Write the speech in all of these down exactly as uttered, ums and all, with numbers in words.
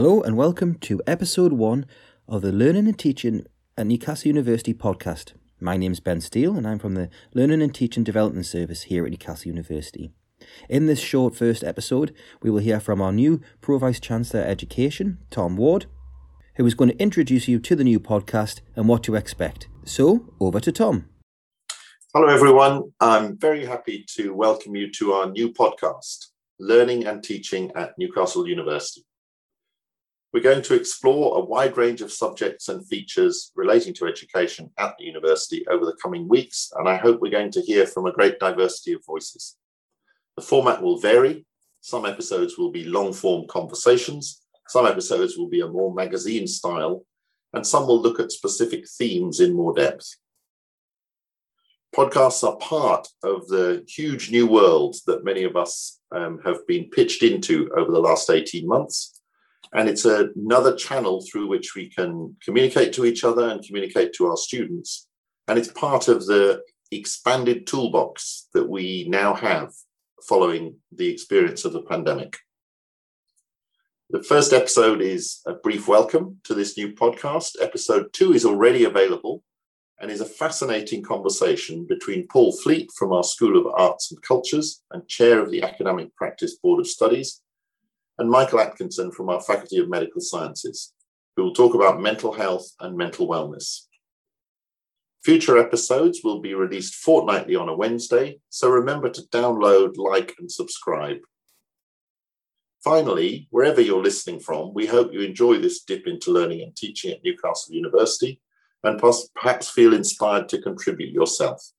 Hello and welcome to episode one of the Learning and Teaching at Newcastle University podcast. My name's Ben Steele and I'm from the Learning and Teaching Development Service here at Newcastle University. In this short first episode, we will hear from our new Pro Vice Chancellor Education, Tom Ward, who is going to introduce you to the new podcast and what to expect. So, over to Tom. Hello everyone, I'm very happy to welcome you to our new podcast, Learning and Teaching at Newcastle University. We're going to explore a wide range of subjects and features relating to education at the university over the coming weeks, and I hope we're going to hear from a great diversity of voices. The format will vary. Some episodes will be long-form conversations, some episodes will be a more magazine style, and some will look at specific themes in more depth. Podcasts are part of the huge new world that many of us um, have been pitched into over the last eighteen months. And it's another channel through which we can communicate to each other and communicate to our students. And it's part of the expanded toolbox that we now have following the experience of the pandemic. The first episode is a brief welcome to this new podcast. Episode two is already available and is a fascinating conversation between Paul Fleet from our School of Arts and Cultures and Chair of the Academic Practice Board of Studies, and Michael Atkinson from our Faculty of Medical Sciences, who will talk about mental health and mental wellness. Future episodes will be released fortnightly on a Wednesday, so remember to download, like, and subscribe. Finally, wherever you're listening from, we hope you enjoy this dip into learning and teaching at Newcastle University, and perhaps feel inspired to contribute yourself.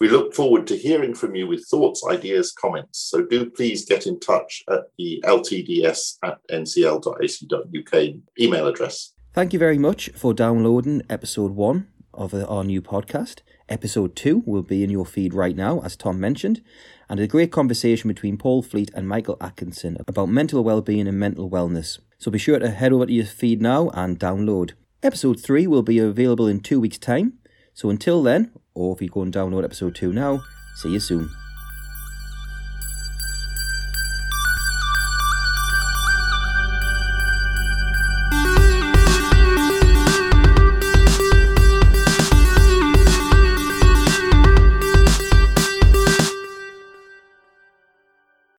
We look forward to hearing from you with thoughts, ideas, comments, so do please get in touch at the L T D S at N C L dot A C dot U K email address. Thank you very much for downloading episode one of our new podcast. Episode two will be in your feed right now, as Tom mentioned, and a great conversation between Paul Fleet and Michael Atkinson about mental well-being and mental wellness. So be sure to head over to your feed now and download. Episode three will be available in two weeks' time, so until then, or if you go and download episode two now, see you soon.